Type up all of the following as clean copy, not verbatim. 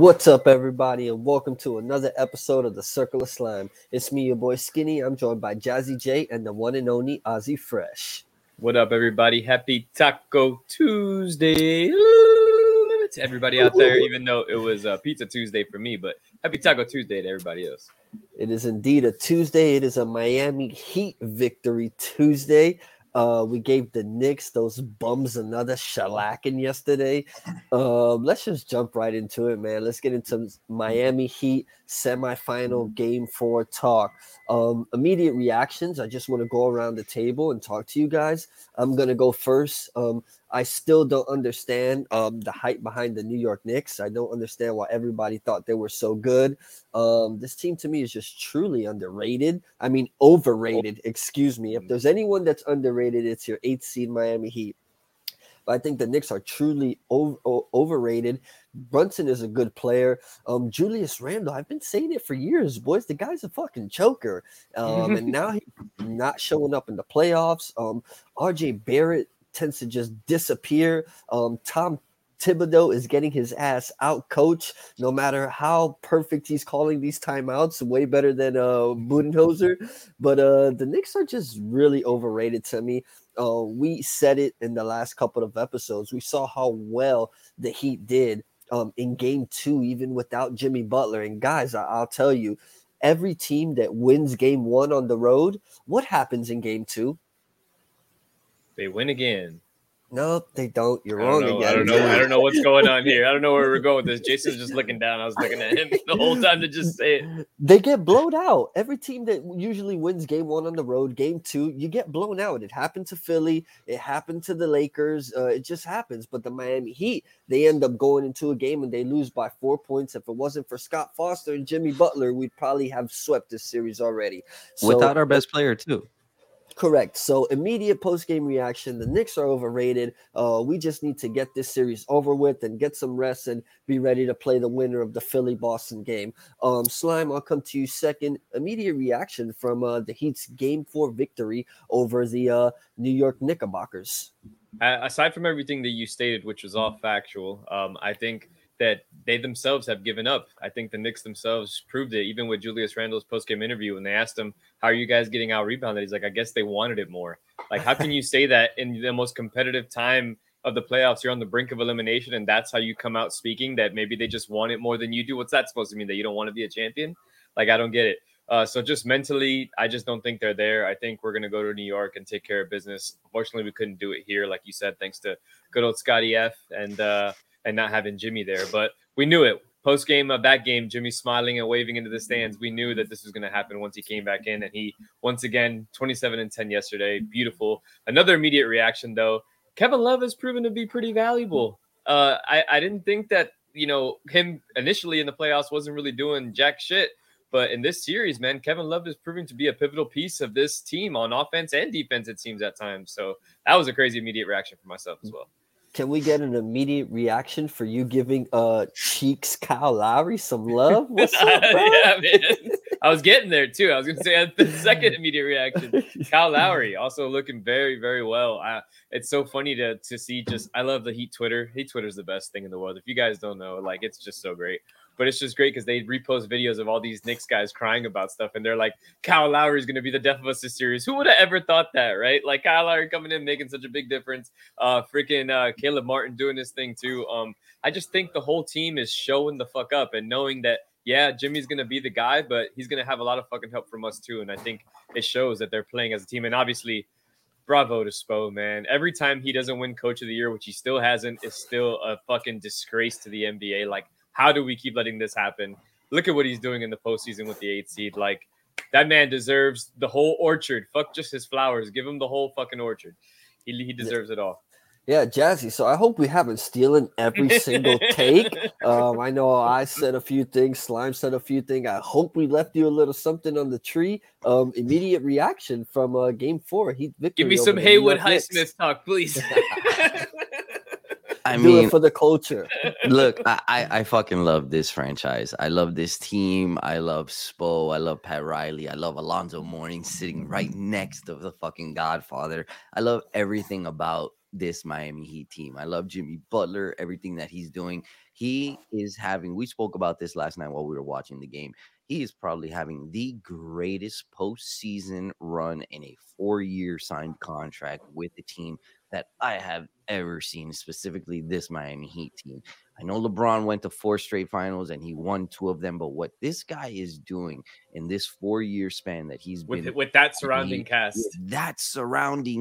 What's up, everybody, and welcome to another episode of the Circle of Slime. It's me, your boy Skinny. I'm joined by Jazzy J and the one and only Ozzy Fresh. What up, everybody? Happy Taco Tuesday to everybody out there, even though it was Pizza Tuesday for me, but happy Taco Tuesday to everybody else. It is indeed a Tuesday. It is a Miami Heat victory Tuesday. We gave the Knicks, those bums, another shellacking yesterday. Let's just jump right into it, man. Let's get into Miami Heat semifinal game 4 talk. Immediate reactions. I just want to go around the table and talk to you guys. I'm going to go first. I still don't understand the hype behind the New York Knicks. I don't understand why everybody thought they were so good. This team to me is just truly underrated. I mean, overrated, excuse me. If there's anyone that's underrated, it's your 8th seed Miami Heat. But I think the Knicks are truly overrated. Brunson is a good player. Julius Randle, I've been saying it for years, boys. The guy's a fucking choker. And now he's not showing up in the playoffs. RJ Barrett tends to just disappear. Tom Thibodeau is getting his ass out-coached, no matter how perfect he's calling these timeouts, way better than Budenholzer. But the Knicks are just really overrated to me. We said it in the last couple of episodes. We saw how well the Heat did in Game 2, even without Jimmy Butler. And, guys, I'll tell you, every team that wins Game 1 on the road, what happens in Game 2? They win again. No, they don't. You're wrong again. I don't know what's going on here. I don't know where we're going with this. Jason's just looking down. I was looking at him the whole time to just say it. They get blown out. Every team that usually wins game 1 on the road, game 2, you get blown out. It happened to Philly. It happened to the Lakers. It just happens. But the Miami Heat, they end up going into a game and they lose by 4 points. If it wasn't for Scott Foster and Jimmy Butler, we'd probably have swept this series already. So, without our best player, too. Correct. So immediate post-game reaction. The Knicks are overrated. We just need to get this series over with and get some rest and be ready to play the winner of the Philly-Boston game. Slime, I'll come to you second. Immediate reaction from the Heat's Game 4 victory over the New York Knickerbockers. Aside from everything that you stated, which was all factual, I think that they themselves have given up. I think the Knicks themselves proved it, even with Julius Randle's post-game interview when they asked him, how are you guys getting out-rebounded? He's like, I guess they wanted it more. Like, how can you say that in the most competitive time of the playoffs? You're on the brink of elimination, and that's how you come out speaking that maybe they just want it more than you do? What's that supposed to mean, that you don't want to be a champion? Like, I don't get it. So just mentally, I just don't think they're there. I think we're going to go to New York and take care of business. Unfortunately, we couldn't do it here, like you said, thanks to good old Scotty F. And not having Jimmy there. But we knew it. Post-game of that game, Jimmy smiling and waving into the stands. We knew that this was going to happen once he came back in. And he, once again, 27-10 yesterday. Beautiful. Another immediate reaction, though. Kevin Love has proven to be pretty valuable. I didn't think that, him initially in the playoffs wasn't really doing jack shit. But in this series, man, Kevin Love is proving to be a pivotal piece of this team on offense and defense, it seems, at times. So that was a crazy immediate reaction for myself as well. Can we get an immediate reaction for you giving Cheeks Kyle Lowry some love? What's up, bro? Yeah, man. I was getting there, too. I was going to say the second immediate reaction. Kyle Lowry also looking very, very well. It's so funny to see just – I love the Heat Twitter. Heat Twitter is the best thing in the world. If you guys don't know, like, it's just so great. But it's just great because they repost videos of all these Knicks guys crying about stuff. And they're like, Kyle Lowry is going to be the death of us this series. Who would have ever thought that, right? Like, Kyle Lowry coming in, making such a big difference. Caleb Martin doing this thing, too. I just think the whole team is showing the fuck up and knowing that, yeah, Jimmy's going to be the guy, but he's going to have a lot of fucking help from us, too. And I think it shows that they're playing as a team. And obviously, bravo to Spo, man. Every time he doesn't win Coach of the Year, which he still hasn't, it's still a fucking disgrace to the NBA. Like, how do we keep letting this happen? Look at what he's doing in the postseason with the 8th seed. Like, that man deserves the whole orchard. Fuck just his flowers. Give him the whole fucking orchard. He deserves it all. Yeah, Jazzy. So I hope we haven't stealing every single take. I know I said a few things. Slime said a few things. I hope we left you a little something on the tree. Immediate reaction from Game 4. Heat victory. Give me some Haywood Highsmith talk, please. I mean, do it for the culture. Look, I fucking love this franchise. I love this team. I love Spo. I love Pat Riley. I love Alonzo Mourning sitting right next to the fucking Godfather. I love everything about this Miami Heat team. I love Jimmy Butler, everything that he's doing. He is having, we spoke about this last night while we were watching the game. He is probably having the greatest postseason run in a 4-year signed contract with the team that I have ever seen, specifically this Miami Heat team. I know LeBron went to 4 straight finals and he won 2 of them, but what this guy is doing in this 4-year span that he's been with that surrounding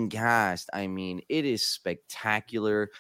cast, I mean, it is spectacular.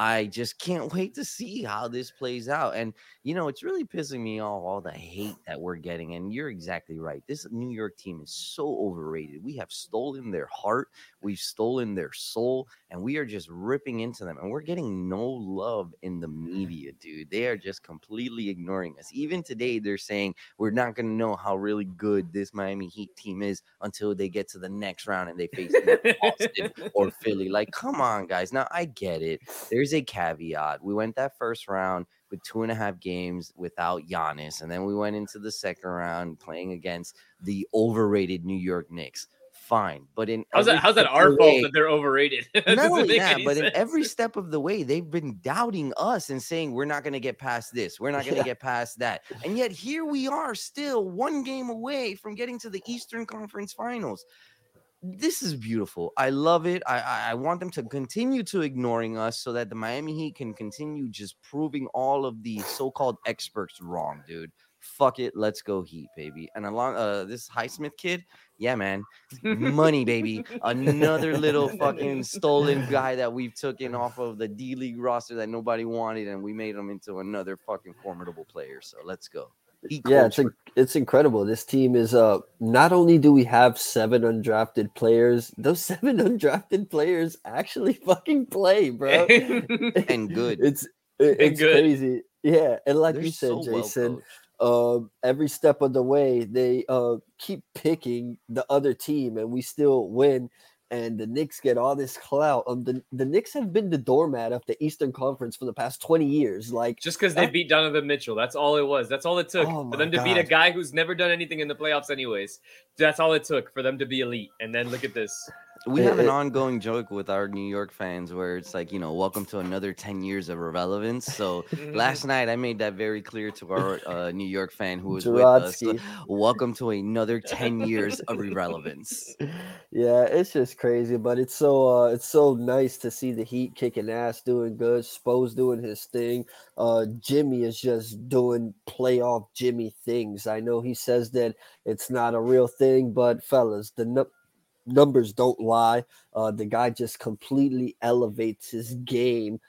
I just can't wait to see how this plays out. And, you know, it's really pissing me off, all the hate that we're getting. And you're exactly right. This New York team is so overrated. We have stolen their heart. We've stolen their soul. And we are just ripping into them. And we're getting no love in the media, dude. They are just completely ignoring us. Even today, they're saying we're not going to know how really good this Miami Heat team is until they get to the next round and they face Boston or Philly. Like, come on, guys. Now, I get it. There's a caveat. We went that first round with 2.5 games without Giannis, and then we went into the second round playing against the overrated New York Knicks. Fine, but in how's that our fault that they're overrated? Not only that, but in every step of the way, they've been doubting us and saying we're not going to get past this, we're not going to get past that, and yet here we are, still 1 game away from getting to the Eastern Conference Finals. This is beautiful. I love it. I want them to continue to ignoring us so that the Miami Heat can continue just proving all of the so-called experts wrong, dude. Fuck it. Let's go Heat, baby. And along this Highsmith kid, yeah, man. Money, baby. Another little fucking stolen guy that we've taken off of the D-League roster that nobody wanted, and we made him into another fucking formidable player. So let's go. Yeah, it's incredible. This team is not only do we have 7 undrafted players, those 7 undrafted players actually fucking play, bro. And good. It's good. Crazy. Yeah, and like you said, so Jason, every step of the way they keep picking the other team and we still win. And the Knicks get all this clout. The Knicks have been the doormat of the Eastern Conference for the past 20 years. Like, just because they beat Donovan Mitchell. That's all it was. That's all it took for them to beat a guy who's never done anything in the playoffs anyways. That's all it took for them to be elite. And then look at this. We have an ongoing joke with our New York fans where it's like, you know, welcome to another 10 years of irrelevance. So last night I made that very clear to our New York fan who was Jorodsky with us. Welcome to another 10 years of irrelevance. Yeah, it's just crazy, but it's so nice to see the Heat kicking ass, doing good. Spo's doing his thing. Jimmy is just doing playoff Jimmy things. I know he says that it's not a real thing, but fellas, the numbers don't lie. The guy just completely elevates his game.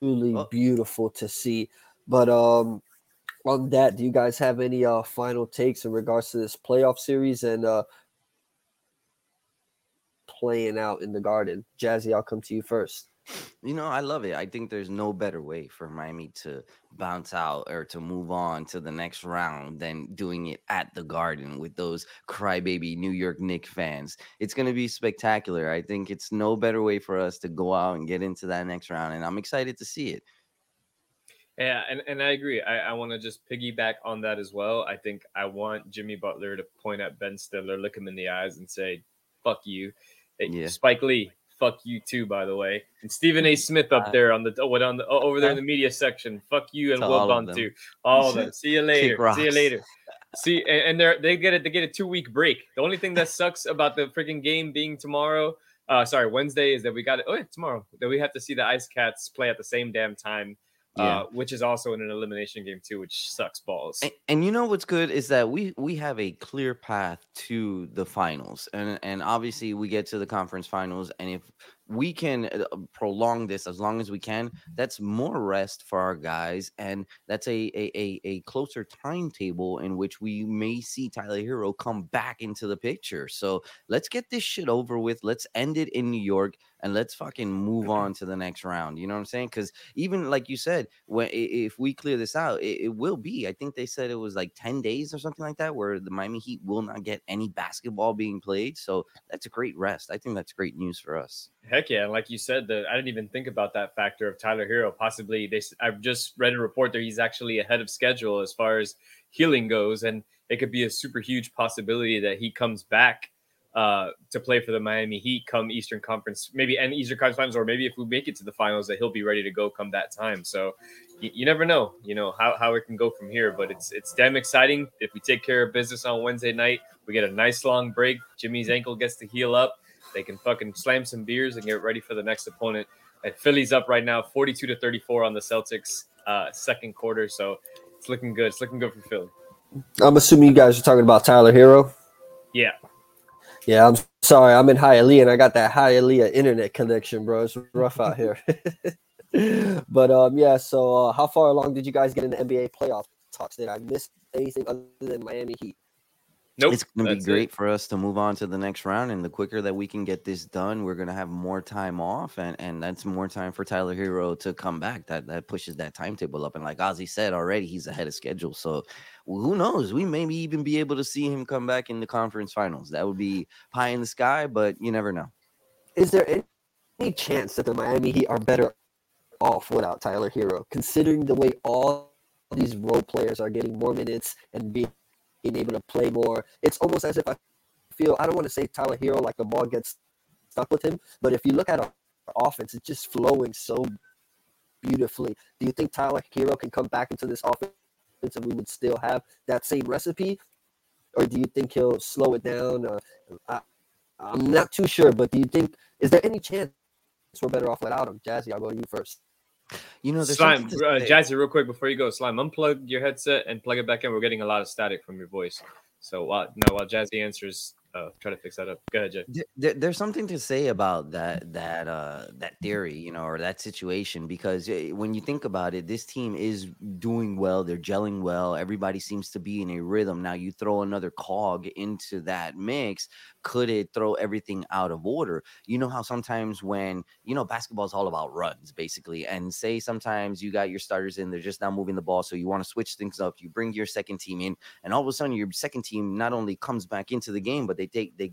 Really beautiful to see. But on that, do you guys have any final takes in regards to this playoff series and playing out in the Garden? Jazzy, I'll come to you first. You know, I love it. I think there's no better way for Miami to bounce out or to move on to the next round than doing it at the Garden with those crybaby New York Knicks fans. It's going to be spectacular. I think it's no better way for us to go out and get into that next round, and I'm excited to see it. Yeah, and I agree. I want to just piggyback on that as well. I think I want Jimmy Butler to point at Ben Stiller, look him in the eyes, and say, fuck you. Yeah. Spike Lee. Fuck you too, by the way, and Stephen A. Smith up there over there in the media section. Fuck you and well done too, all of them. See you later. See, and they get a 2-week break. The only thing that sucks about the freaking game being Wednesday, is that we got it. Oh, yeah, tomorrow that we have to see the Ice Cats play at the same damn time. Yeah. Which is also in an elimination game too, which sucks balls. And you know what's good is that we have a clear path to the finals, and obviously we get to the conference finals, and if we can prolong this as long as we can, that's more rest for our guys, and that's a closer timetable in which we may see Tyler Herro come back into the picture. So let's get this shit over with. Let's end it in New York, and let's fucking move on to the next round. You know what I'm saying? Because even like you said, if we clear this out, it will be, I think they said it was like 10 days or something like that, where the Miami Heat will not get any basketball being played. So that's a great rest. I think that's great news for us. Heck yeah. And like you said, I didn't even think about that factor of Tyler Herro. Possibly, I've just read a report that he's actually ahead of schedule as far as healing goes. And it could be a super huge possibility that he comes back to play for the Miami Heat come Eastern Conference, maybe and Eastern Conference Finals, or maybe if we make it to the finals, that he'll be ready to go come that time. So you never know, how it can go from here, but it's damn exciting. If we take care of business on Wednesday night, we get a nice long break. Jimmy's ankle gets to heal up. They can fucking slam some beers and get ready for the next opponent. And Philly's up right now, 42-34 on the Celtics second quarter. So it's looking good. It's looking good for Philly. I'm assuming you guys are talking about Tyler Herro. Yeah. Yeah, I'm sorry. I'm in Hialeah, and I got that Hialeah internet connection, bro. It's rough out here. But, so how far along did you guys get in the NBA playoff talks? Did I miss anything other than Miami Heat? Nope. It's going to be great for us to move on to the next round, and the quicker that we can get this done, we're going to have more time off, and that's more time for Tyler Herro to come back. That pushes that timetable up, and like Ozzy said already, he's ahead of schedule, so who knows? We may even be able to see him come back in the conference finals. That would be pie in the sky, but you never know. Is there any chance that the Miami Heat are better off without Tyler Herro, considering the way all these role players are getting more minutes and being able to play more? It's almost as if I feel, I don't want to say Tyler Herro, like the ball gets stuck with him, but if you look at our offense, it's just flowing so beautifully. Do you think Tyler Herro can come back into this offense and we would still have that same recipe? Or do you think he'll slow it down? I'm not too sure, but is there any chance we're better off without him? Jazzy, I'll go to you first. Slime, Jazzy, real quick before you go, Slime, unplug your headset and plug it back in. We're getting a lot of static from your voice. So while Jazzy answers, try to fix that up. Go ahead, Jay. There's something to say about that theory, or that situation, because when you think about it, this team is doing well. They're gelling well. Everybody seems to be in a rhythm. Now you throw another cog into that mix. Could it throw everything out of order? You know how sometimes when, basketball is all about runs, basically, and say sometimes you got your starters in, they're just not moving the ball, so you want to switch things up. You bring your second team in, and all of a sudden your second team not only comes back into the game, but they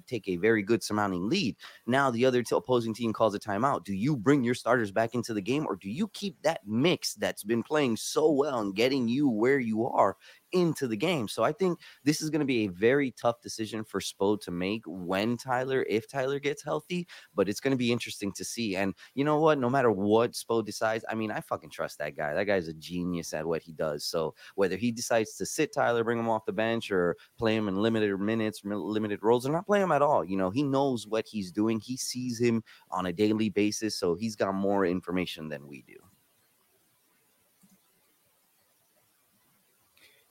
take a very good surmounting lead. Now the other opposing team calls a timeout. Do you bring your starters back into the game, or do you keep that mix that's been playing so well and getting you where you are into the game? So I think this is going to be a very tough decision for Spo to make if Tyler gets healthy, but it's going to be interesting to see. And you know what? No matter what Spo decides, I mean, I fucking trust that guy. That guy's a genius at what he does. So whether he decides to sit Tyler, bring him off the bench, or play him in limited minutes, limited roles, or not play him at all, he knows what he's doing. He sees him on a daily basis, so he's got more information than we do.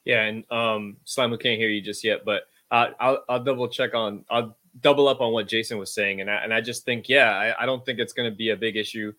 Yeah, and Slime, we can't hear you just yet, but I'll double up on what Jason was saying, and I just think, I don't think it's going to be a big issue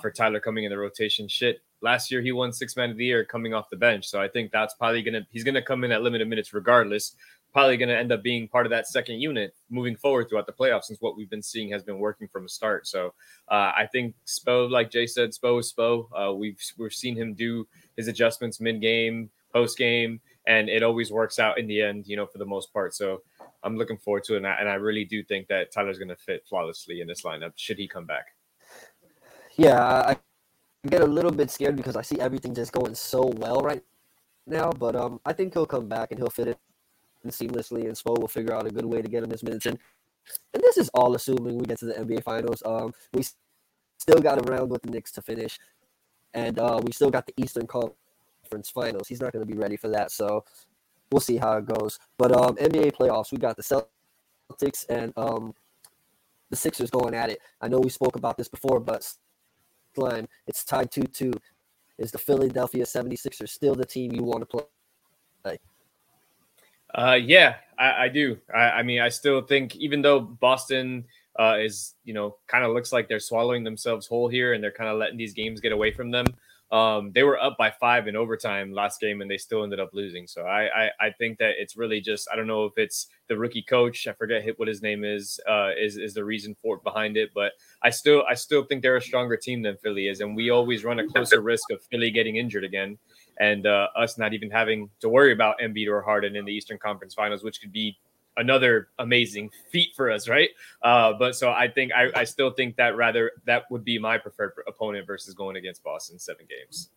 for Tyler coming in the rotation. Shit, last year he won Sixth Man of the Year coming off the bench, so I think that's probably he's going to come in at limited minutes regardless. Probably going to end up being part of that second unit moving forward throughout the playoffs, since what we've been seeing has been working from the start. So I think Spo, like Jay said, Spo is Spo. We've seen him do his adjustments mid game, post game, and it always works out in the end, for the most part. So I'm looking forward to it. And I really do think that Tyler's going to fit flawlessly in this lineup should he come back. Yeah, I get a little bit scared because I see everything just going so well right now. But I think he'll come back and he'll fit it seamlessly. And Spo will figure out a good way to get him his minutes in. And this is all assuming we get to the NBA Finals. We still got a round with the Knicks to finish. And we still got the Eastern Conference Finals. He's not going to be ready for that, so we'll see how it goes. But NBA playoffs, we got the Celtics and the Sixers going at it. I know we spoke about this before, but Slime, it's tied 2-2. Is the Philadelphia 76ers still the team you want to play? I do. I mean, I still think, even though Boston is, kind of looks like they're swallowing themselves whole here, and they're kind of letting these games get away from them. They were up by 5 in overtime last game, and they still ended up losing. So I think that it's really just, I don't know if it's the rookie coach, I forget what his name is the reason for it behind it, but I still think they're a stronger team than Philly is, and we always run a closer risk of Philly getting injured again, and us not even having to worry about Embiid or Harden in the Eastern Conference Finals, which could be another amazing feat for us, right? But so I think I still think that rather that would be my preferred opponent versus going against Boston 7 games.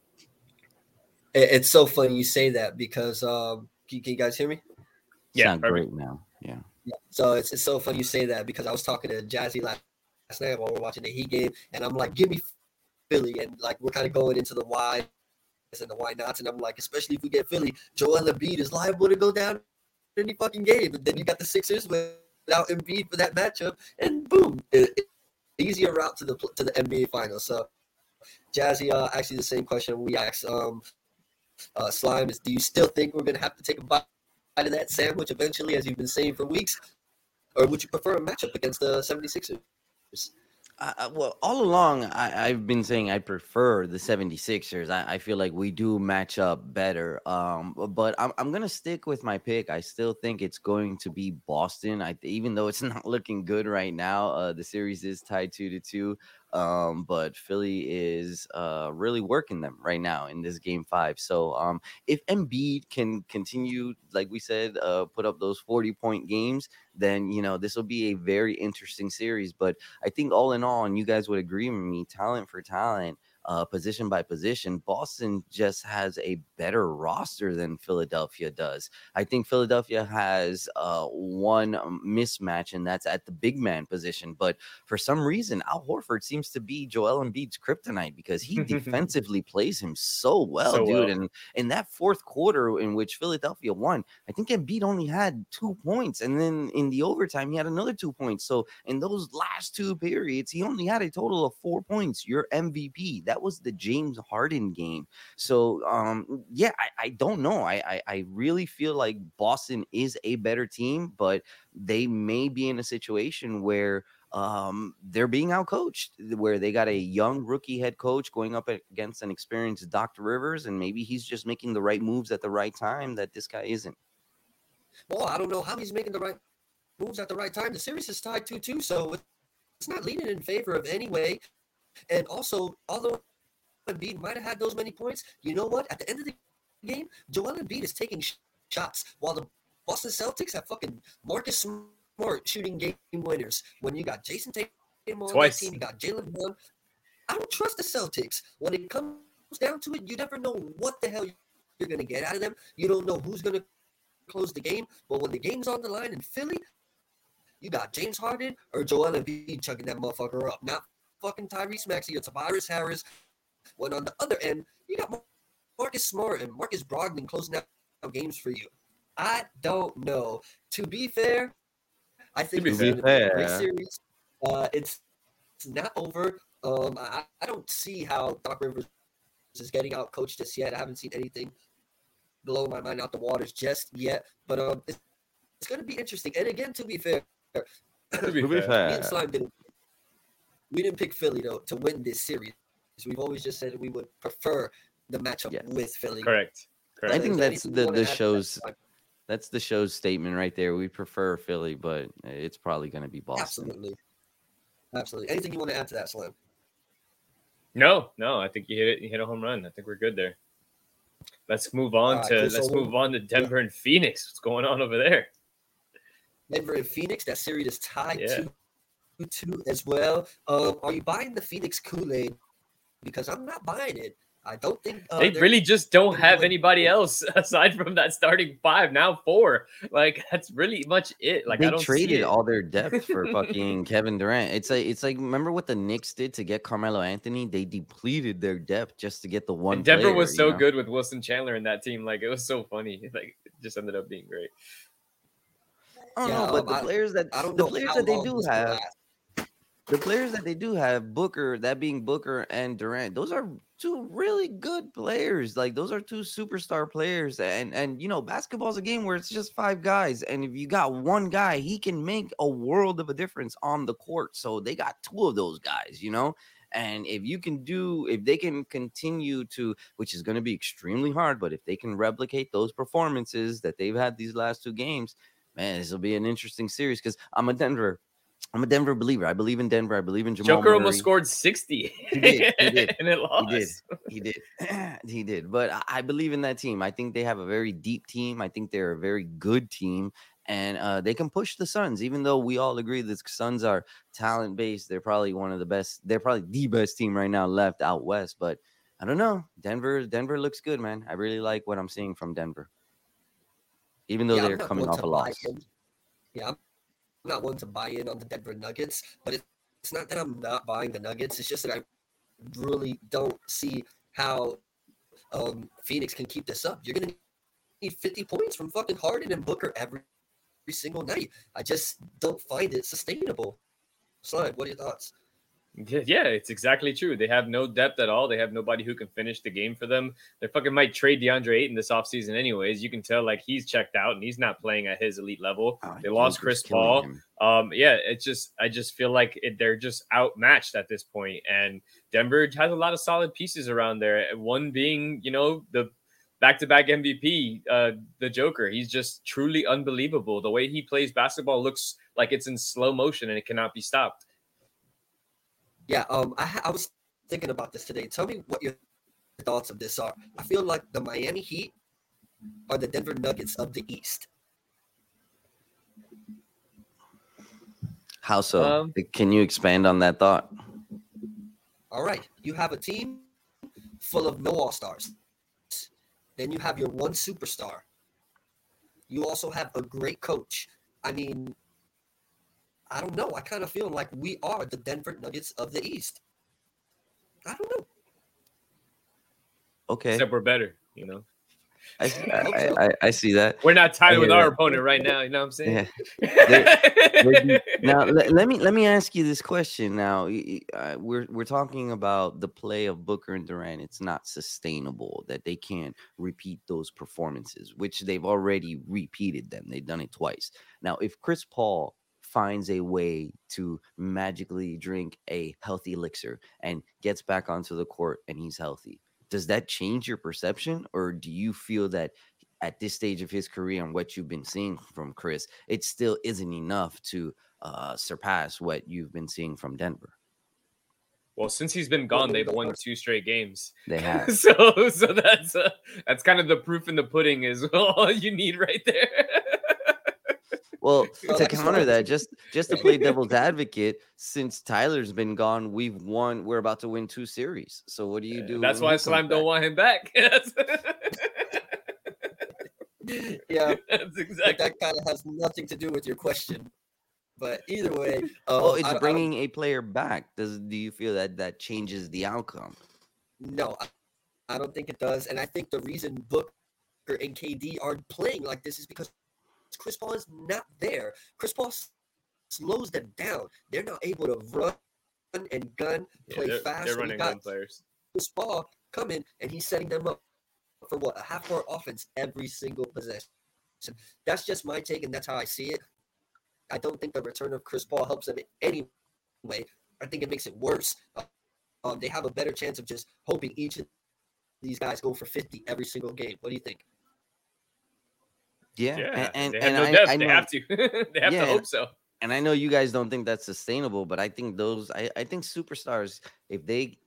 It's so funny you say that because can you guys hear me? Yeah, sound great now. Yeah. So it's so funny you say that, because I was talking to Jazzy last night while we're watching the Heat game, and I'm like, give me Philly, and like we're kind of going into the why and the why nots, and I'm like, especially if we get Philly, Joel Embiid is liable to go down any fucking game, and then you got the Sixers without Embiid for that matchup, and boom, easier route to the NBA Finals. So, Jazzy, actually the same question we asked Slime is, do you still think we're gonna have to take a bite out of that sandwich eventually, as you've been saying for weeks, or would you prefer a matchup against the 76ers? Well, all along, I've been saying I prefer the 76ers. I feel like we do match up better. But I'm going to stick with my pick. I still think it's going to be Boston. Even though it's not looking good right now, the series is tied 2-2. But Philly is really working them right now in this game 5. So if Embiid can continue, like we said, put up those 40-point games, then, you know, this will be a very interesting series. But I think all in all, and you guys would agree with me, talent for talent, position by position, Boston just has a better roster than Philadelphia does. I think Philadelphia has one mismatch, and that's at the big man position. But for some reason, Al Horford seems to be Joel Embiid's kryptonite, because he defensively plays him so well, dude. And in that fourth quarter in which Philadelphia won, I think Embiid only had 2 points. And then in the overtime, he had another 2 points. So in those last two periods, he only had a total of 4 points. You're MVP. That was the James Harden game. So, yeah, I don't know. I really feel like Boston is a better team, but they may be in a situation where they're being outcoached, where they got a young rookie head coach going up against an experienced Doc Rivers, and maybe he's just making the right moves at the right time that this guy isn't. Well, I don't know how he's making the right moves at the right time. The series is tied 2-2, so it's not leaning in favor of any way. And also, although Embiid might have had those many points, you know what? At the end of the game, Joel Embiid is taking shots, while the Boston Celtics have fucking Marcus Smart shooting game winners. When you got Jason Tatum on the team, you got Jalen Brown. I don't trust the Celtics. When it comes down to it, you never know what the hell you're going to get out of them. You don't know who's going to close the game. But when the game's on the line in Philly, you got James Harden or Joel Embiid chugging that motherfucker up. Not fucking Tyrese Maxey or Tobias Harris. When on the other end, you got Marcus Smart and Marcus Brogdon closing out games for you. I don't know. To be fair, I think it's a great series. It's not over. I don't see how Doc Rivers is getting out coached just yet. I haven't seen anything blow my mind out the waters just yet. But it's going to be interesting. And again, to be fair, me and Slime didn't. We didn't pick Philly, though, to win this series. We've always just said we would prefer the matchup with Philly. Correct. I think that's the show's that's the show's statement right there. We prefer Philly, but it's probably going to be Boston. Absolutely. Anything you want to add to that, Slim? No. I think you hit it. You hit a home run. I think we're good there. Let's move on to Denver and Phoenix. What's going on over there? Denver and Phoenix. That series is tied to as well. Are you buying the Phoenix Kool-Aid? Because I'm not buying it. I don't think they really just don't have anybody else aside from that starting five, now 4. Like, that's really much it. Like, they traded all their depth for fucking Kevin Durant. It's like remember what the Knicks did to get Carmelo Anthony? They depleted their depth just to get the one. And Denver player, was so good with Wilson Chandler in that team. Like, it was so funny. Like, it just ended up being great. I don't know, but the players that they do have, Booker, that being Booker and Durant, those are two really good players. Like, those are two superstar players. And you know, basketball's a game where it's just 5 guys. And if you got one guy, he can make a world of a difference on the court. So they got 2 of those guys, you know? And if they can continue to, which is going to be extremely hard, but if they can replicate those performances that they've had these last 2 games, man, this will be an interesting series, because I'm a Denver believer. I believe in Denver. I believe in Jamal Joker Murray. Almost scored 60. He did. And it lost. He did. But I believe in that team. I think they have a very deep team. I think they're a very good team. And they can push the Suns, even though we all agree the Suns are talent-based. They're probably the best team right now left out west. But I don't know. Denver looks good, man. I really like what I'm seeing from Denver, even though they're coming off a loss. Yeah, not one to buy in on the Denver Nuggets, but it's not that I'm not buying the Nuggets. It's just that I really don't see how Phoenix can keep this up. You're going to need 50 points from fucking Harden and Booker every single night. I just don't find it sustainable. Slime, what are your thoughts? Yeah, it's exactly true. They have no depth at all. They have nobody who can finish the game for them. They fucking might trade DeAndre Ayton this offseason anyways. You can tell, like, he's checked out and he's not playing at his elite level. They lost Chris Paul. Yeah, it's just, I just feel like they're just outmatched at this point. And Denver has a lot of solid pieces around there. One being, you know, the back-to-back MVP, the Joker. He's just truly unbelievable. The way he plays basketball looks like it's in slow motion and it cannot be stopped. Yeah, I was thinking about this today. Tell me what your thoughts of this are. I feel like the Miami Heat are the Denver Nuggets of the East. How so? Can you expand on that thought? All right. You have a team full of no all-stars. Then you have your one superstar. You also have a great coach. I mean, I don't know. I kind of feel like we are the Denver Nuggets of the East. I don't know. Okay. Except we're better, you know. I see that. We're not tied with our opponent right now. You know what I'm saying? Yeah. Now, let me ask you this question. Now, we're talking about the play of Booker and Durant. It's not sustainable that they can't repeat those performances, which they've already repeated them. They've done it twice. Now, if Chris Paul finds a way to magically drink a healthy elixir and gets back onto the court and he's healthy, does that change your perception? Or do you feel that at this stage of his career and what you've been seeing from Chris, it still isn't enough to surpass what you've been seeing from Denver? Well, since he's been gone, they've won 2 straight games. They have. So that's kind of the proof in the pudding is all you need right there. Well, to counter that, just to play devil's advocate, since Tyler's been gone, we're about to win 2 series. So what do you do? That's why Slime don't want him back. Yeah, that's exactly. That kind of has nothing to do with your question. But either way, it's bringing a player back. Do you feel that changes the outcome? No, I don't think it does. And I think the reason Booker and KD are playing like this is because Chris Paul is not there. Chris Paul slows them down. They're not able to run and gun, play fast. They're running gun players. Chris Paul coming, and he's setting them up for what? A half-court offense every single possession. That's just my take, and that's how I see it. I don't think the return of Chris Paul helps them in any way. I think it makes it worse. They have a better chance of just hoping each of these guys go for 50 every single game. What do you think? Yeah, and they have no depth. They have to. They have to hope so. And I know you guys don't think that's sustainable, but I think I think superstars, if a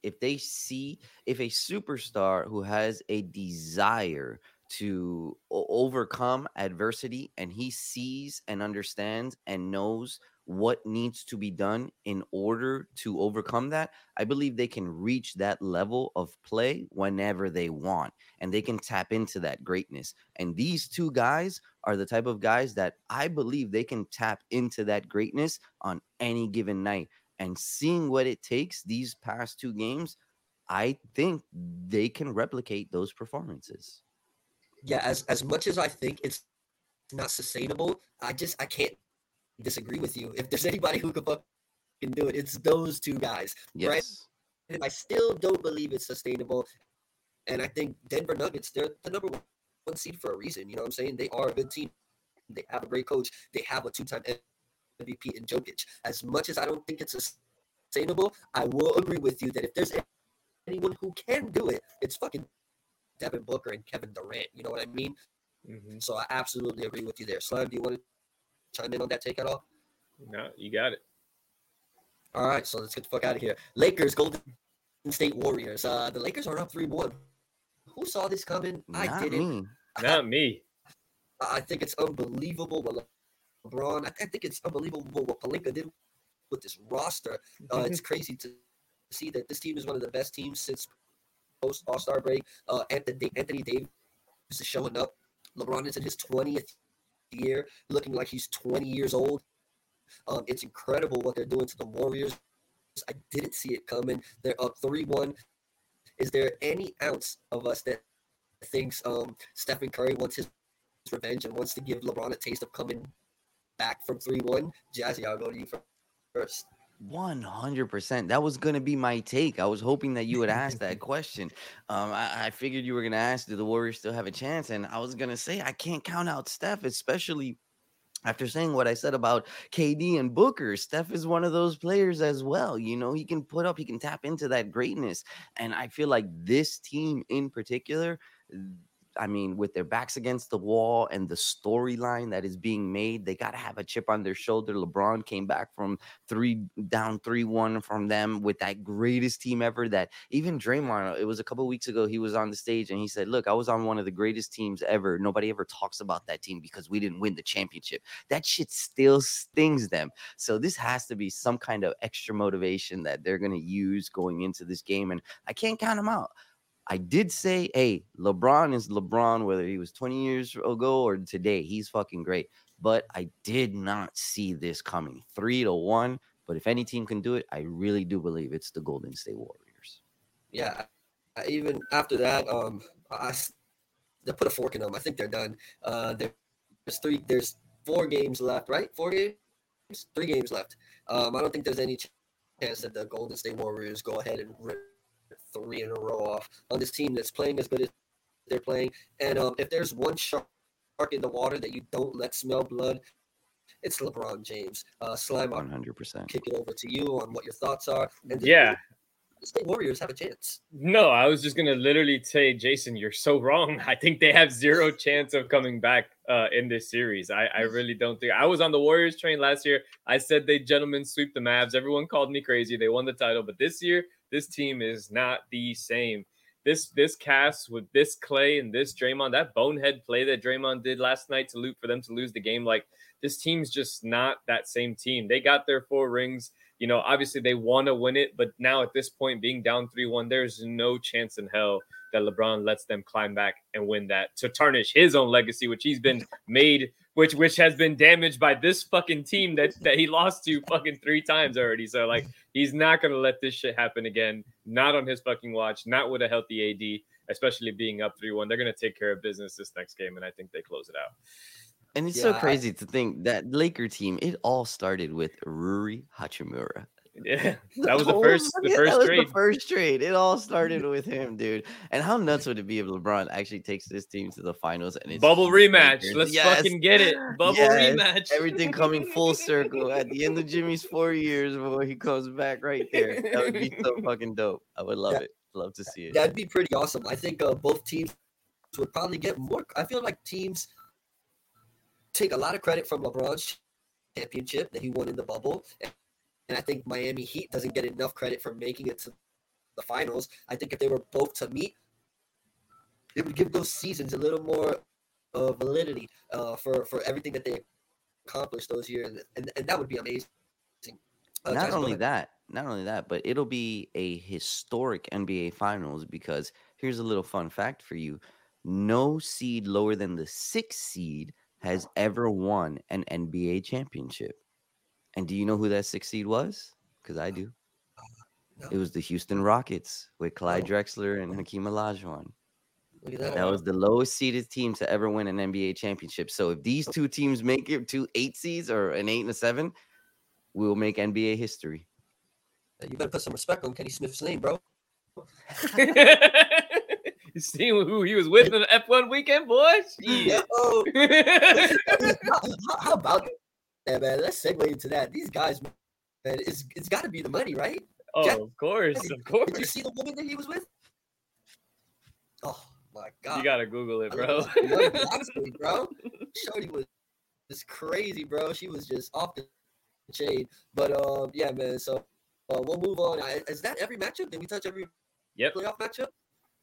superstar who has a desire to overcome adversity and he sees and understands and knows what needs to be done in order to overcome that, I believe they can reach that level of play whenever they want, and they can tap into that greatness. And these 2 guys are the type of guys that I believe they can tap into that greatness on any given night. And seeing what it takes these past 2 games, I think they can replicate those performances. Yeah, as much as I think it's not sustainable, I can't disagree with you. If there's anybody who can fucking do it, it's those 2 guys. Yes. Right? And I still don't believe it's sustainable. And I think Denver Nuggets, they're the number 1 seed for a reason. You know what I'm saying? They are a good team. They have a great coach. They have a 2-time MVP in Jokic. As much as I don't think it's sustainable, I will agree with you that if there's anyone who can do it, it's fucking Devin Booker and Kevin Durant. You know what I mean? Mm-hmm. So I absolutely agree with you there. Slime, do you want to chime in on that take at all? No, you got it. All right, so let's get the fuck out of here. Lakers, Golden State Warriors. The Lakers are up 3-1. Who saw this coming? I didn't. Not me. I think it's unbelievable what LeBron. I think it's unbelievable what Pelinka did with this roster. It's crazy to see that this team is one of the best teams since post All-Star break. Anthony Davis is showing up. LeBron is in his 20th year, looking like he's 20 years old. It's incredible what they're doing to the Warriors. I didn't see it coming. They're up 3-1. Is there any ounce of us that thinks Stephen Curry wants his revenge and wants to give LeBron a taste of coming back from 3-1? Jazzy, I'll go to you first. 100%. That was going to be my take. I was hoping that you would ask that question. I figured you were going to ask, do the Warriors still have a chance? And I was going to say, I can't count out Steph, especially after saying what I said about KD and Booker. Steph is one of those players as well. You know, he can put up, he can tap into that greatness. And I feel like this team in particular, I mean, with their backs against the wall and the storyline that is being made, they got to have a chip on their shoulder. LeBron came back from down 3-1 from them with that greatest team ever that even Draymond, it was a couple of weeks ago, he was on the stage and he said, look, I was on one of the greatest teams ever. Nobody ever talks about that team because we didn't win the championship. That shit still stings them. So this has to be some kind of extra motivation that they're going to use going into this game. And I can't count them out. I did say, hey, LeBron is LeBron, whether he was 20 years ago or today. He's fucking great. But I did not see this coming. 3-1. But if any team can do it, I really do believe it's the Golden State Warriors. Yeah. Even after that, they put a fork in them. I think they're done. There's 4 games left, right? 4 games? 3 games left. I don't think there's any chance that the Golden State Warriors go ahead and rip 3 in a row off on this team that's playing as good as they're playing. And if there's one shark in the water that you don't let smell blood, it's LeBron James. Slime, 100%. I'll kick it over to you on what your thoughts are. And the State Warriors have a chance. No, I was just going to literally say, Jason, you're so wrong. I think they have 0 chance of coming back in this series. I really don't think. I was on the Warriors train last year. I said they gentlemen sweep the Mavs. Everyone called me crazy. They won the title. But this year, this team is not the same. This cast with this Clay and this Draymond, that bonehead play that Draymond did last night to loot for them to lose the game, like this team's just not that same team. They got their 4 rings. You know, obviously they want to win it, but now at this point being down 3-1, there's no chance in hell that LeBron lets them climb back and win that to tarnish his own legacy, which he's been made, which has been damaged by this fucking team that he lost to fucking 3 times already. So like, he's not going to let this shit happen again. Not on his fucking watch, not with a healthy AD, especially being up 3-1. They're going to take care of business this next game. And I think they close it out. And it's so crazy to think that Laker team, it all started with Ruri Hachimura. Yeah, that was the first trade. It all started with him, dude. And how nuts would it be if LeBron actually takes this team to the finals and it's bubble rematch? Lakers. Let's fucking get it. Rematch. Everything coming full circle at the end of Jimmy's 4 years before he comes back right there. That would be so fucking dope. I would love it. Love to see it. That'd be pretty awesome. I think both teams would probably get more. I feel like teams take a lot of credit from LeBron's championship that he won in the bubble. And I think Miami Heat doesn't get enough credit for making it to the finals. I think if they were both to meet, it would give those seasons a little more validity for everything that they accomplished those years. And that would be amazing. Not only that, but it'll be a historic NBA finals because here's a little fun fact for you. No seed lower than the 6th seed has ever won an NBA championship. And do you know who that 6th seed was? Because I do. No. It was the Houston Rockets with Clyde Drexler and Hakeem Olajuwon. That was the lowest seeded team to ever win an NBA championship. So if these 2 teams make it 2 8 seeds or an 8 and a 7, we'll make NBA history. You better put some respect on Kenny Smith's name, bro. You see who he was with in the F1 weekend, boys? Yeah. How about that? Yeah, man, let's segue into that. These guys, man, it's got to be the money, right? Oh, Jack, of course. Did you see the woman that he was with? Oh, my God. You got to Google it, bro. Honestly, bro. Shorty was just crazy, bro. She was just off the chain. But, yeah, man, so we'll move on. Is that every matchup? Did we touch every playoff matchup?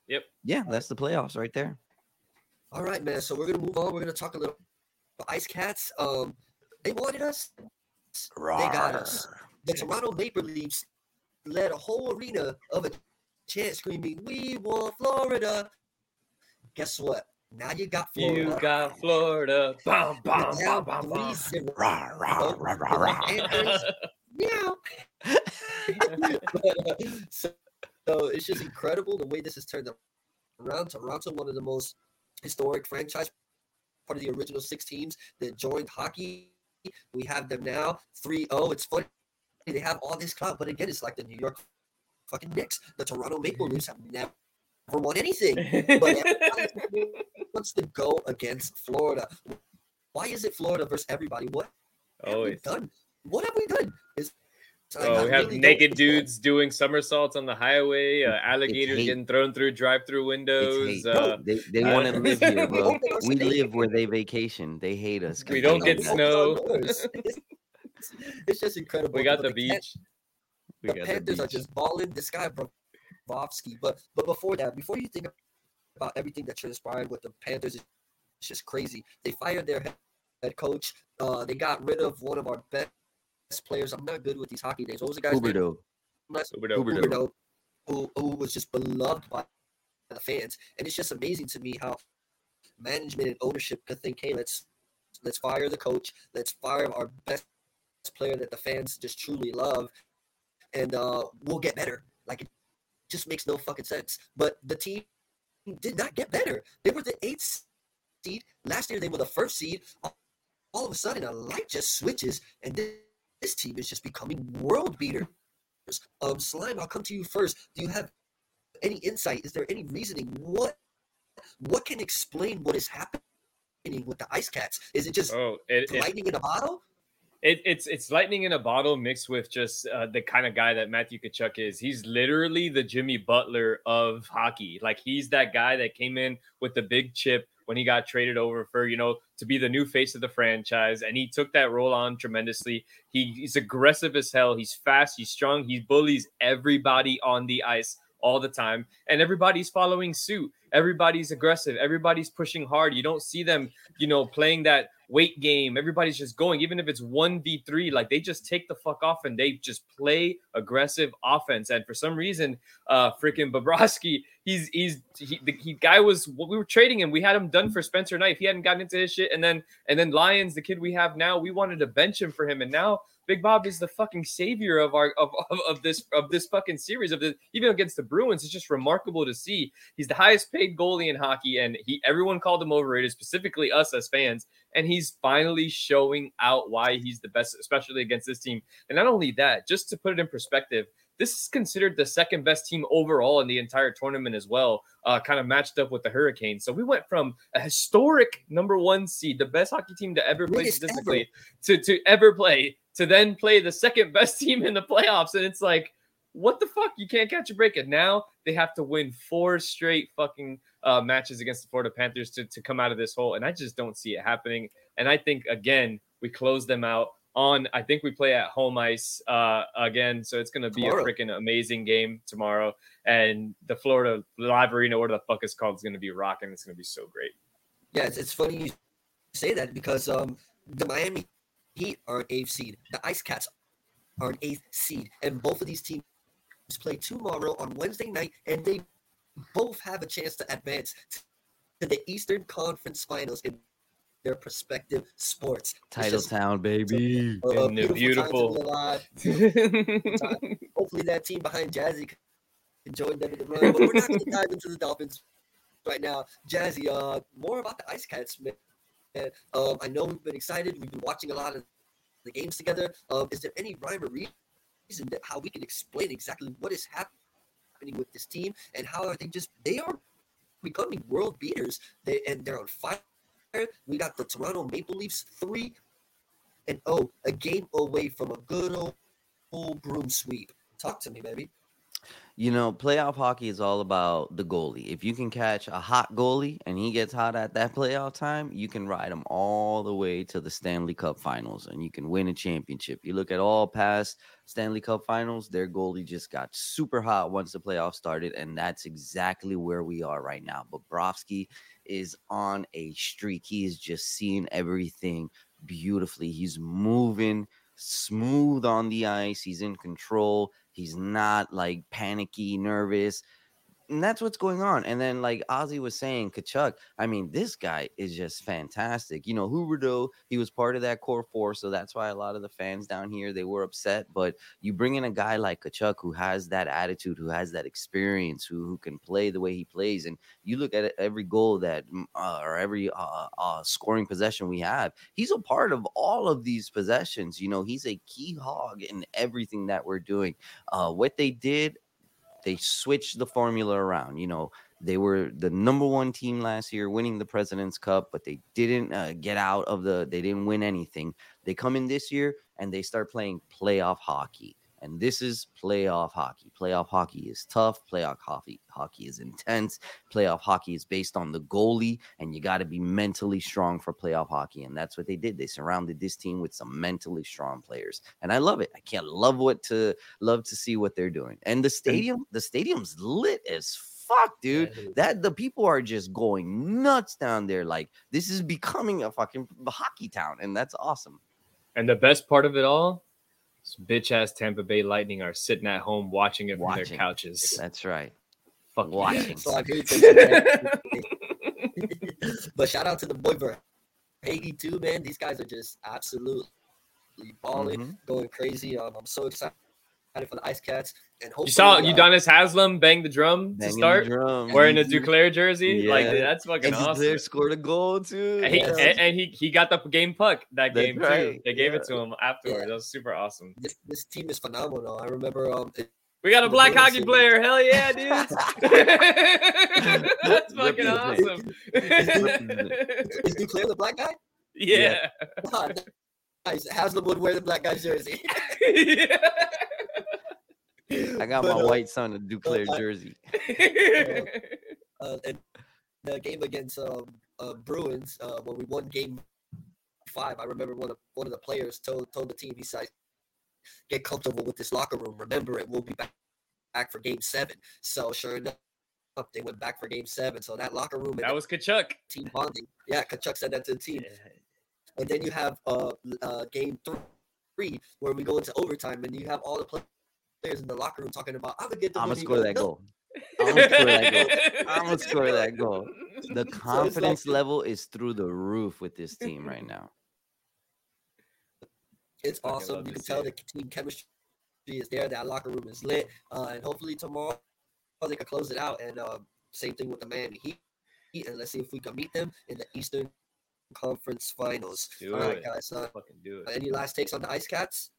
Yep. Yeah, that's the playoffs right there. All right, man, so we're going to move on. We're going to talk a little about Ice Cats. They wanted us. Rawr. They got us. The Toronto Maple Leafs led a whole arena of a chant screaming, "We want Florida." Guess what? Now you got Florida. You got Florida. Bom, bom, bom, bom, bom. Rah, rah, rah, rah, rah. Yeah. So it's just incredible the way this has turned around. Toronto, one of the most historic franchise, part of the original six teams that joined hockey. We have them now 3-0. It's funny. They have all this clout, but again, it's like the New York fucking Knicks. The Toronto Maple Leafs have never won anything, but everybody wants to go against Florida. Why is it Florida versus everybody? What have we done? What have we done? We have really naked dudes doing somersaults on the highway, alligators getting thrown through drive-through windows. They want to live here, bro. We live where they vacation. They hate us. We don't get snow. It's just incredible. We got the beach. The Panthers are just balling. This guy, Bobrovsky. But before that, before you think about everything that transpired with the Panthers, it's just crazy. They fired their head coach. They got rid of one of our best players. I'm not good with these hockey names. What was the guy's name? Huberdeau. Who was just beloved by the fans. And it's just amazing to me how management and ownership could think, hey, let's fire the coach. Let's fire our best player that the fans just truly love, and we'll get better. Like, it just makes no fucking sense. But the team did not get better. They were the 8th seed. Last year, they were the 1st seed. All of a sudden, a light just switches, and this team is just becoming world beaters. Slime, I'll come to you first. Do you have any insight? Is there any reasoning? What can explain what is happening with the Ice Cats? Is it just lightning in a bottle? It's lightning in a bottle mixed with just the kind of guy that Matthew Tkachuk is. He's literally the Jimmy Butler of hockey. Like, he's that guy that came in with the big chip when he got traded over for, to be the new face of the franchise. And he took that role on tremendously. He's aggressive as hell. He's fast. He's strong. He bullies everybody on the ice all the time. And everybody's following suit. Everybody's aggressive. Everybody's pushing hard. You don't see them, playing that weight game. Everybody's just going, even if it's 1v3, like, they just take the fuck off and they just play aggressive offense. And for some reason, freaking Bobrovsky, we were trading him. We had him done for Spencer Knight. He hadn't gotten into his shit. And then Lyons, the kid we have now, we wanted to bench him for him. And now Big Bob is the fucking savior of our of this fucking series, even against the Bruins. It's just remarkable to see. He's the highest paid goalie in hockey, and everyone called him overrated, specifically us as fans. And he's finally showing out why he's the best, especially against this team. And not only that, just to put it in perspective, this is considered the second best team overall in the entire tournament as well, kind of matched up with the Hurricanes. So we went from a historic number 1 seed, the best hockey team to ever play statistically, to ever play, to then play the second best team in the playoffs. And it's like, what the fuck? You can't catch a break. And now they have to win 4 straight fucking matches against the Florida Panthers to come out of this hole. And I just don't see it happening. And I think, again, we close them out I think we play at home ice again. So it's going to be a freaking amazing game tomorrow. And the Florida Live Arena, whatever the fuck it's called, is going to be rocking. It's going to be so great. Yeah, it's funny you say that because the Miami Heat are an 8th seed. The Ice Cats are an 8th seed. And both of these teams play tomorrow on Wednesday night, and they both have a chance to advance to the Eastern Conference Finals in their prospective sports. Titletown, baby. And they're beautiful. Hopefully that team behind Jazzy can join them in the run. But we're not going to dive into the Dolphins right now. Jazzy, more about the Ice Cats, man. And I know we've been excited. We've been watching a lot of the games together. Is there any rhyme or reason that how we can explain exactly what is happening with this team and how are they are becoming world beaters? They're on fire. We got the Toronto Maple Leafs 3-0, a game away from a good old broom sweep. Talk to me, baby. Playoff hockey is all about the goalie. If you can catch a hot goalie and he gets hot at that playoff time, you can ride him all the way to the Stanley Cup Finals and you can win a championship. You look at all past Stanley Cup Finals, their goalie just got super hot once the playoffs started, and that's exactly where we are right now. Bobrovsky is on a streak. He is just seeing everything beautifully. He's moving smooth on the ice. He's in control. He's not like panicky, nervous. and that's what's going on. And then, like Ozzy was saying, Tkachuk, I mean, this guy is just fantastic. You know, Huberdeau, he was part of that core four, so that's why a lot of the fans down here, they were upset. But you bring in a guy like Tkachuk who has that attitude, who has that experience, who can play the way he plays. And you look at every goal that or every scoring possession we have, he's a part of all of these possessions. You know, he's a key hog in everything that we're doing. What they did, they switched the formula around. You know, they were the number one team last year, winning the President's Cup, but they didn't get out of the, they didn't win anything. They come in this year and they start playing playoff hockey. And this is playoff hockey. Playoff hockey is tough. Playoff hockey is intense. Playoff hockey is based on the goalie, and you got to be mentally strong for playoff hockey. And that's what they did. They surrounded this team with some mentally strong players. And I love it. I can't love to see what they're doing. And the stadium's lit as fuck, dude. That the people are just going nuts down there. Like, this is becoming a fucking hockey town, and that's awesome. And the best part of it all, bitch-ass Tampa Bay Lightning are sitting at home watching it from their couches. That's right. Fuck watching. But shout out to the boy for 82, man. These guys are just absolutely balling, going crazy. I'm so excited for the Ice Cats. And you saw Udonis Haslem bang the drum to start, wearing a Duclair jersey. Yeah. Like, dude, that's fucking awesome. Duclair scored a goal too, and he got the game puck that game too. They gave it to him afterwards. Yeah. That was super awesome. This team is phenomenal. I remember. We got a black hockey player. Hell yeah, dude! That's fucking awesome. Is Duclair the black guy? Yeah. Nice. Haslem would wear the black guy's jersey. Yeah. I got my white son a Duclair jersey. And the game against Bruins, when we won Game 5, I remember one of the players told the team, he said, "Get comfortable with this locker room. Remember it. We'll be back for Game 7." So sure enough, they went back for Game 7. So that locker room, that was Tkachuk team bonding. Yeah, Tkachuk said that to the team. And then you have Game 3 where we go into overtime, and you have all the players in the locker room talking about, I'm gonna score that goal. The confidence level is through the roof with this team right now. It's awesome. You can tell the team chemistry is there. That locker room is lit, and hopefully tomorrow they can close it out. And same thing with the Miami Heat. And let's see if we can meet them in the Eastern Conference Finals. All right, guys. Fucking do it. Any last takes on the Ice Cats?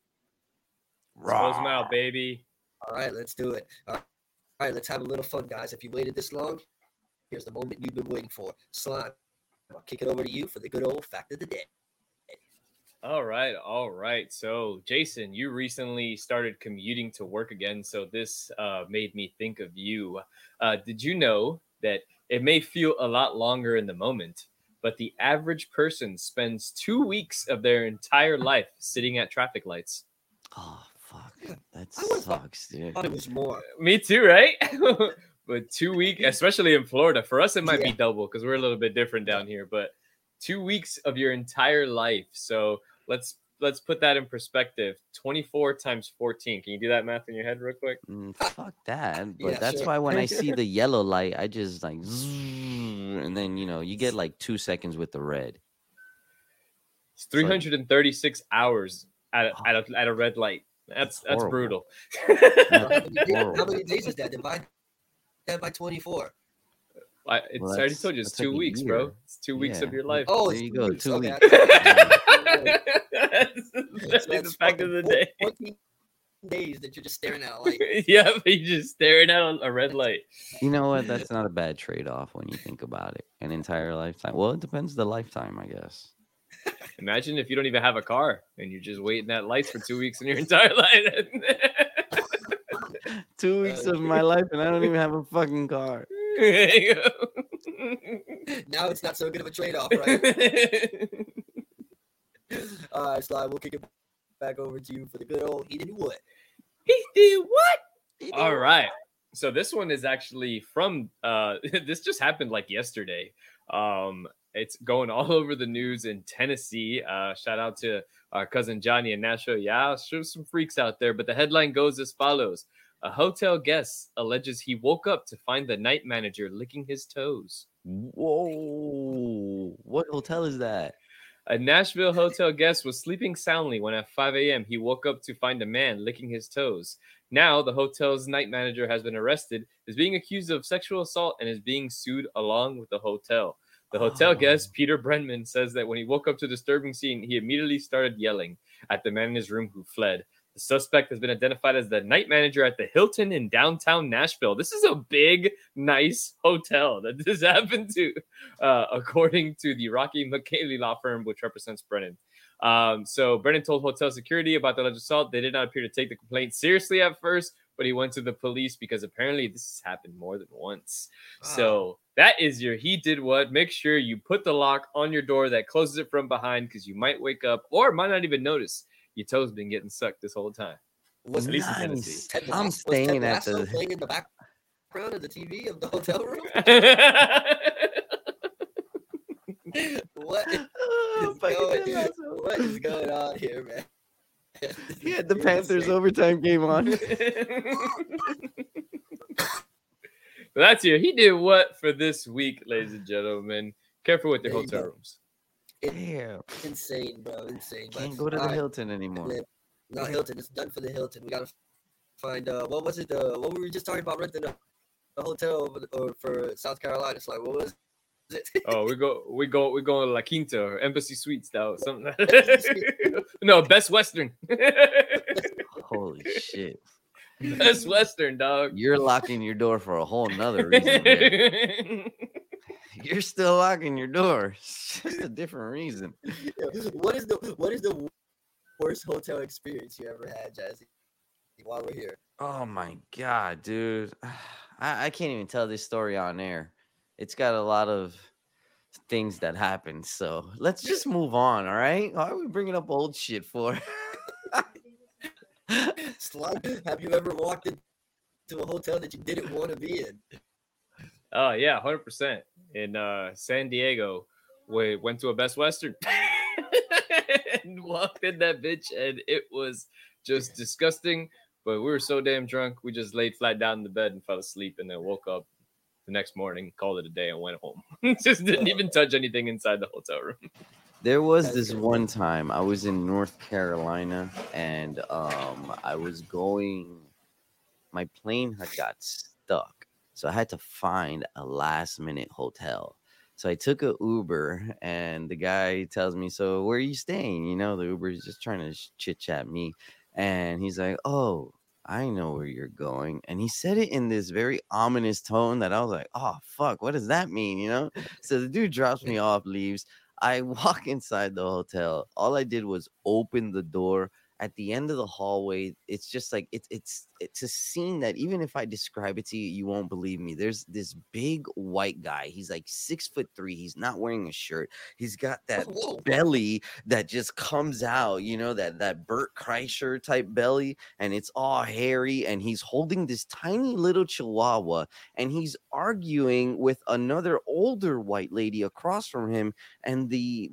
Close them out, baby. All right, let's do it. All right, let's have a little fun, guys. If you waited this long, here's the moment you've been waiting for. Slime, I'll kick it over to you for the good old fact of the day. All right. So, Jason, you recently started commuting to work again, so this made me think of you. Did you know that it may feel a lot longer in the moment, but the average person spends 2 weeks of their entire life sitting at traffic lights? Oh, fuck. That sucks, dude. It was more. Me too, right? But 2 weeks, especially in Florida. For us, it might be double because we're a little bit different down here. But 2 weeks of your entire life. So let's put that in perspective. 24 times 14. Can you do that math in your head real quick? Fuck that. But that's why when I see the yellow light, I just like zoom. And then, you know, you get like 2 seconds with the red. It's 336 hours. At a red light. That's brutal. How many days is that? Divide that by 24. I already told you it's 2 weeks, bro. It's 2 weeks of your life. Oh, there you go. 2 weeks. That's the fact of the day. 14 days that you're just staring at a light. Yeah, you're just staring at a red light. You know what? That's not a bad trade-off when you think about it. An entire lifetime. Well, it depends the lifetime, I guess. Imagine if you don't even have a car and you're just waiting at lights for 2 weeks in your entire life. 2 weeks of my life and I don't even have a fucking car. There you go. Now it's not so good of a trade-off, right? All right, Sly, we'll kick it back over to you for the good old He did what? All right. So this one is actually from this just happened like yesterday. It's going all over the news in Tennessee. Shout out to our cousin Johnny in Nashville. Yeah, sure, some freaks out there. But the headline goes as follows. A hotel guest alleges he woke up to find the night manager licking his toes. Whoa. What hotel is that? A Nashville hotel guest was sleeping soundly when at 5 a.m. he woke up to find a man licking his toes. Now, the hotel's night manager has been arrested, is being accused of sexual assault, and is being sued along with the hotel. The hotel guest, Peter Brenman, says that when he woke up to a disturbing scene, he immediately started yelling at the man in his room who fled. The suspect has been identified as the night manager at the Hilton in downtown Nashville. This is a big, nice hotel that this happened to, according to the Rocky McKaylee law firm, which represents Brennan. So Brennan told hotel security about the alleged assault. They did not appear to take the complaint seriously at first, but he went to the police because apparently this has happened more than once. Wow. So that is your he did what. Make sure you put the lock on your door that closes it from behind because you might wake up or might not even notice. Your toes been getting sucked this whole time. Was at least in Tennessee. I'm staying at the playing in the background of the TV of the hotel room. What is going on here, man? He had the Panthers overtime game on. Well, that's your he did what for this week, ladies and gentlemen. Careful with your hotel rooms. Damn. Insane, bro. Insane. Can't go to the Hilton anymore. Not Hilton. It's done for the Hilton. We got to find, what was it? What were we just talking about renting a hotel for South Carolina? It's like, what was it? Oh, we go La Quinta or Embassy Suites, though. Something like that. No, Best Western. Holy shit. Best Western, dog. You're locking your door for a whole nother reason, man. You're still locking your door. It's just a different reason. What is the worst hotel experience you ever had, Jazzy, while we're here? Oh, my God, dude. I can't even tell this story on air. It's got a lot of things that happened, so let's just move on, all right? Why are we bringing up old shit for? Have you ever walked into a hotel that you didn't want to be in? Oh, yeah, 100%. In San Diego, we went to a Best Western and walked in that bitch, and it was just disgusting. But we were so damn drunk, we just laid flat down in the bed and fell asleep, and then woke up the next morning, called it a day, and went home. Just didn't even touch anything inside the hotel room. There was this one time I was in North Carolina, and I was going – my plane had got stuck. So I had to find a last-minute hotel. So I took an Uber, and the guy tells me, so where are you staying? You know, the Uber is just trying to chit-chat me. And he's like, oh, I know where you're going. And he said it in this very ominous tone that I was like, oh, fuck, what does that mean, you know? So the dude drops me off, leaves. I walk inside the hotel. All I did was open the door. At the end of the hallway, it's just like it's a scene that even if I describe it to you, you won't believe me. There's this big white guy. He's like 6'3". He's not wearing a shirt. He's got that belly that just comes out, you know, that Bert Kreischer type belly, and it's all hairy. And he's holding this tiny little chihuahua, and he's arguing with another older white lady across from him. And the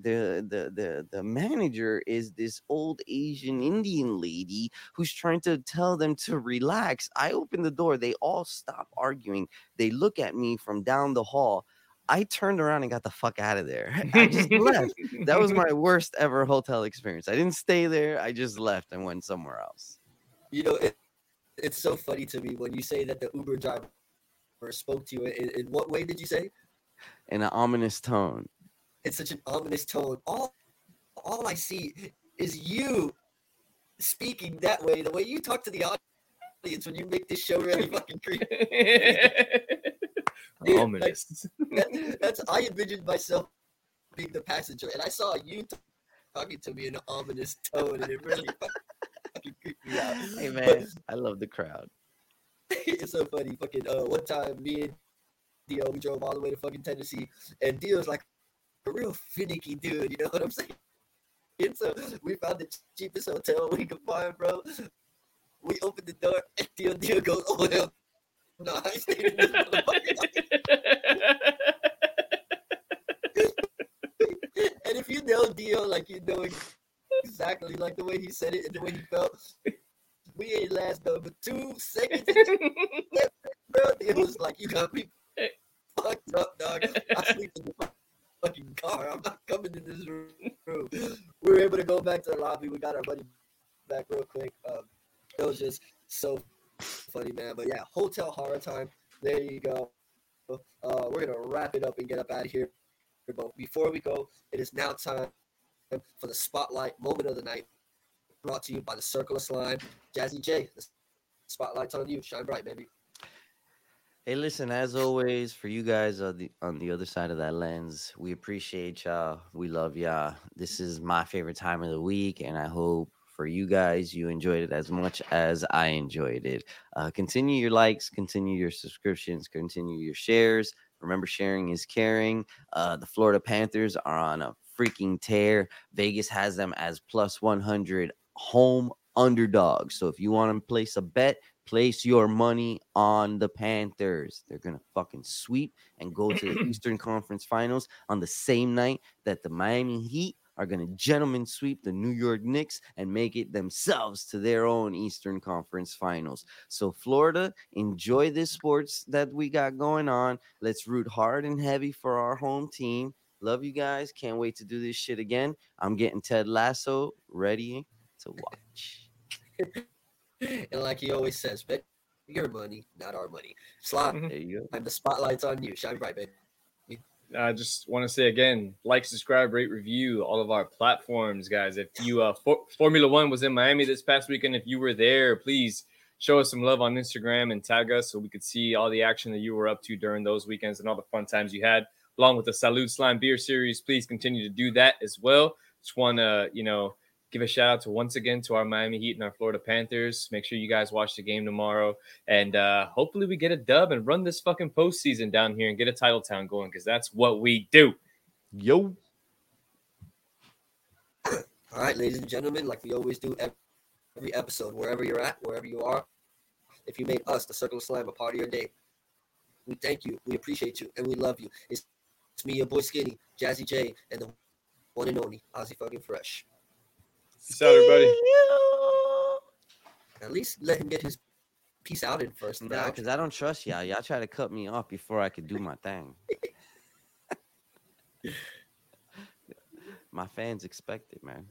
manager is this old Asian Indian lady who's trying to tell them to relax. I open the door. They all stop arguing. They look at me from down the hall. I turned around and got the fuck out of there. I just left. That was my worst ever hotel experience. I didn't stay there. I just left and went somewhere else. You know, it's so funny to me when you say that the Uber driver spoke to you. In what way did you say? In an ominous tone. It's such an ominous tone. All I see is you speaking that way. The way you talk to the audience. It's when you make this show really fucking creepy. Dude, like, that's I envisioned myself being the passenger, and I saw you talking to me in an ominous tone, and it really fucking creeped me out. Hey man, I love the crowd. It's so funny. Fucking one time, me and Dio, we drove all the way to fucking Tennessee, and Dio's like a real finicky dude. You know what I'm saying? And so we found the cheapest hotel we could find, bro. We opened the door, and Dio goes, oh, hell no, I ain't staying in this motherfucker. And if you know Dio, like, you know exactly, like, the way he said it and the way he felt, we ain't last over 2 seconds. It was like, you got me fucked up, dog. I sleep in the fucking car. I'm not coming in this room. We were able to go back to the lobby. We got our buddy back real quick. It was just so funny, man. But yeah, hotel horror time. There you go. We're gonna wrap it up and get up out of here. But before we go, it is now time for the spotlight moment of the night, brought to you by the Circle of Slime. Jazzy J, the spotlight's on you. Shine bright, baby. Hey, listen, as always, for you guys on the other side of that lens, we appreciate y'all. We love y'all. This is my favorite time of the week, and I hope for you guys, you enjoyed it as much as I enjoyed it. Continue your likes, continue your subscriptions, continue your shares. Remember, sharing is caring. The Florida Panthers are on a freaking tear. Vegas has them as plus 100 home underdogs. So if you want to place a bet, place your money on the Panthers. They're going to fucking sweep and go to the Eastern Conference Finals on the same night that the Miami Heat are going to gentlemen sweep the New York Knicks and make it themselves to their own Eastern Conference Finals. So Florida, enjoy this sports that we got going on. Let's root hard and heavy for our home team. Love you guys. Can't wait to do this shit again. I'm getting Ted Lasso ready to watch. And like he always says, bet your money, not our money. Slot, there you go. And the spotlight's on you. Shine bright, baby. I just want to say again, like, subscribe, rate, review, all of our platforms, guys. If you Formula One was in Miami this past weekend, if you were there, please show us some love on Instagram and tag us so we could see all the action that you were up to during those weekends and all the fun times you had, along with the Salud Slime Beer Series. Please continue to do that as well. Just want to, give a shout out to once again to our Miami Heat and our Florida Panthers. Make sure you guys watch the game tomorrow. And hopefully we get a dub and run this fucking postseason down here and get a title town going, because that's what we do. Yo. All right, ladies and gentlemen, like we always do every episode, wherever you're at, wherever you are, if you made us, the Circle of Slime, a part of your day, we thank you, we appreciate you, and we love you. It's me, your boy Skinny, Jazzy J, and the one and only Ozzy fucking Fresh. Peace out, everybody. At least let him get his peace out in first. Nah, because I don't trust y'all. Y'all try to cut me off before I could do my thing. My fans expect it, man.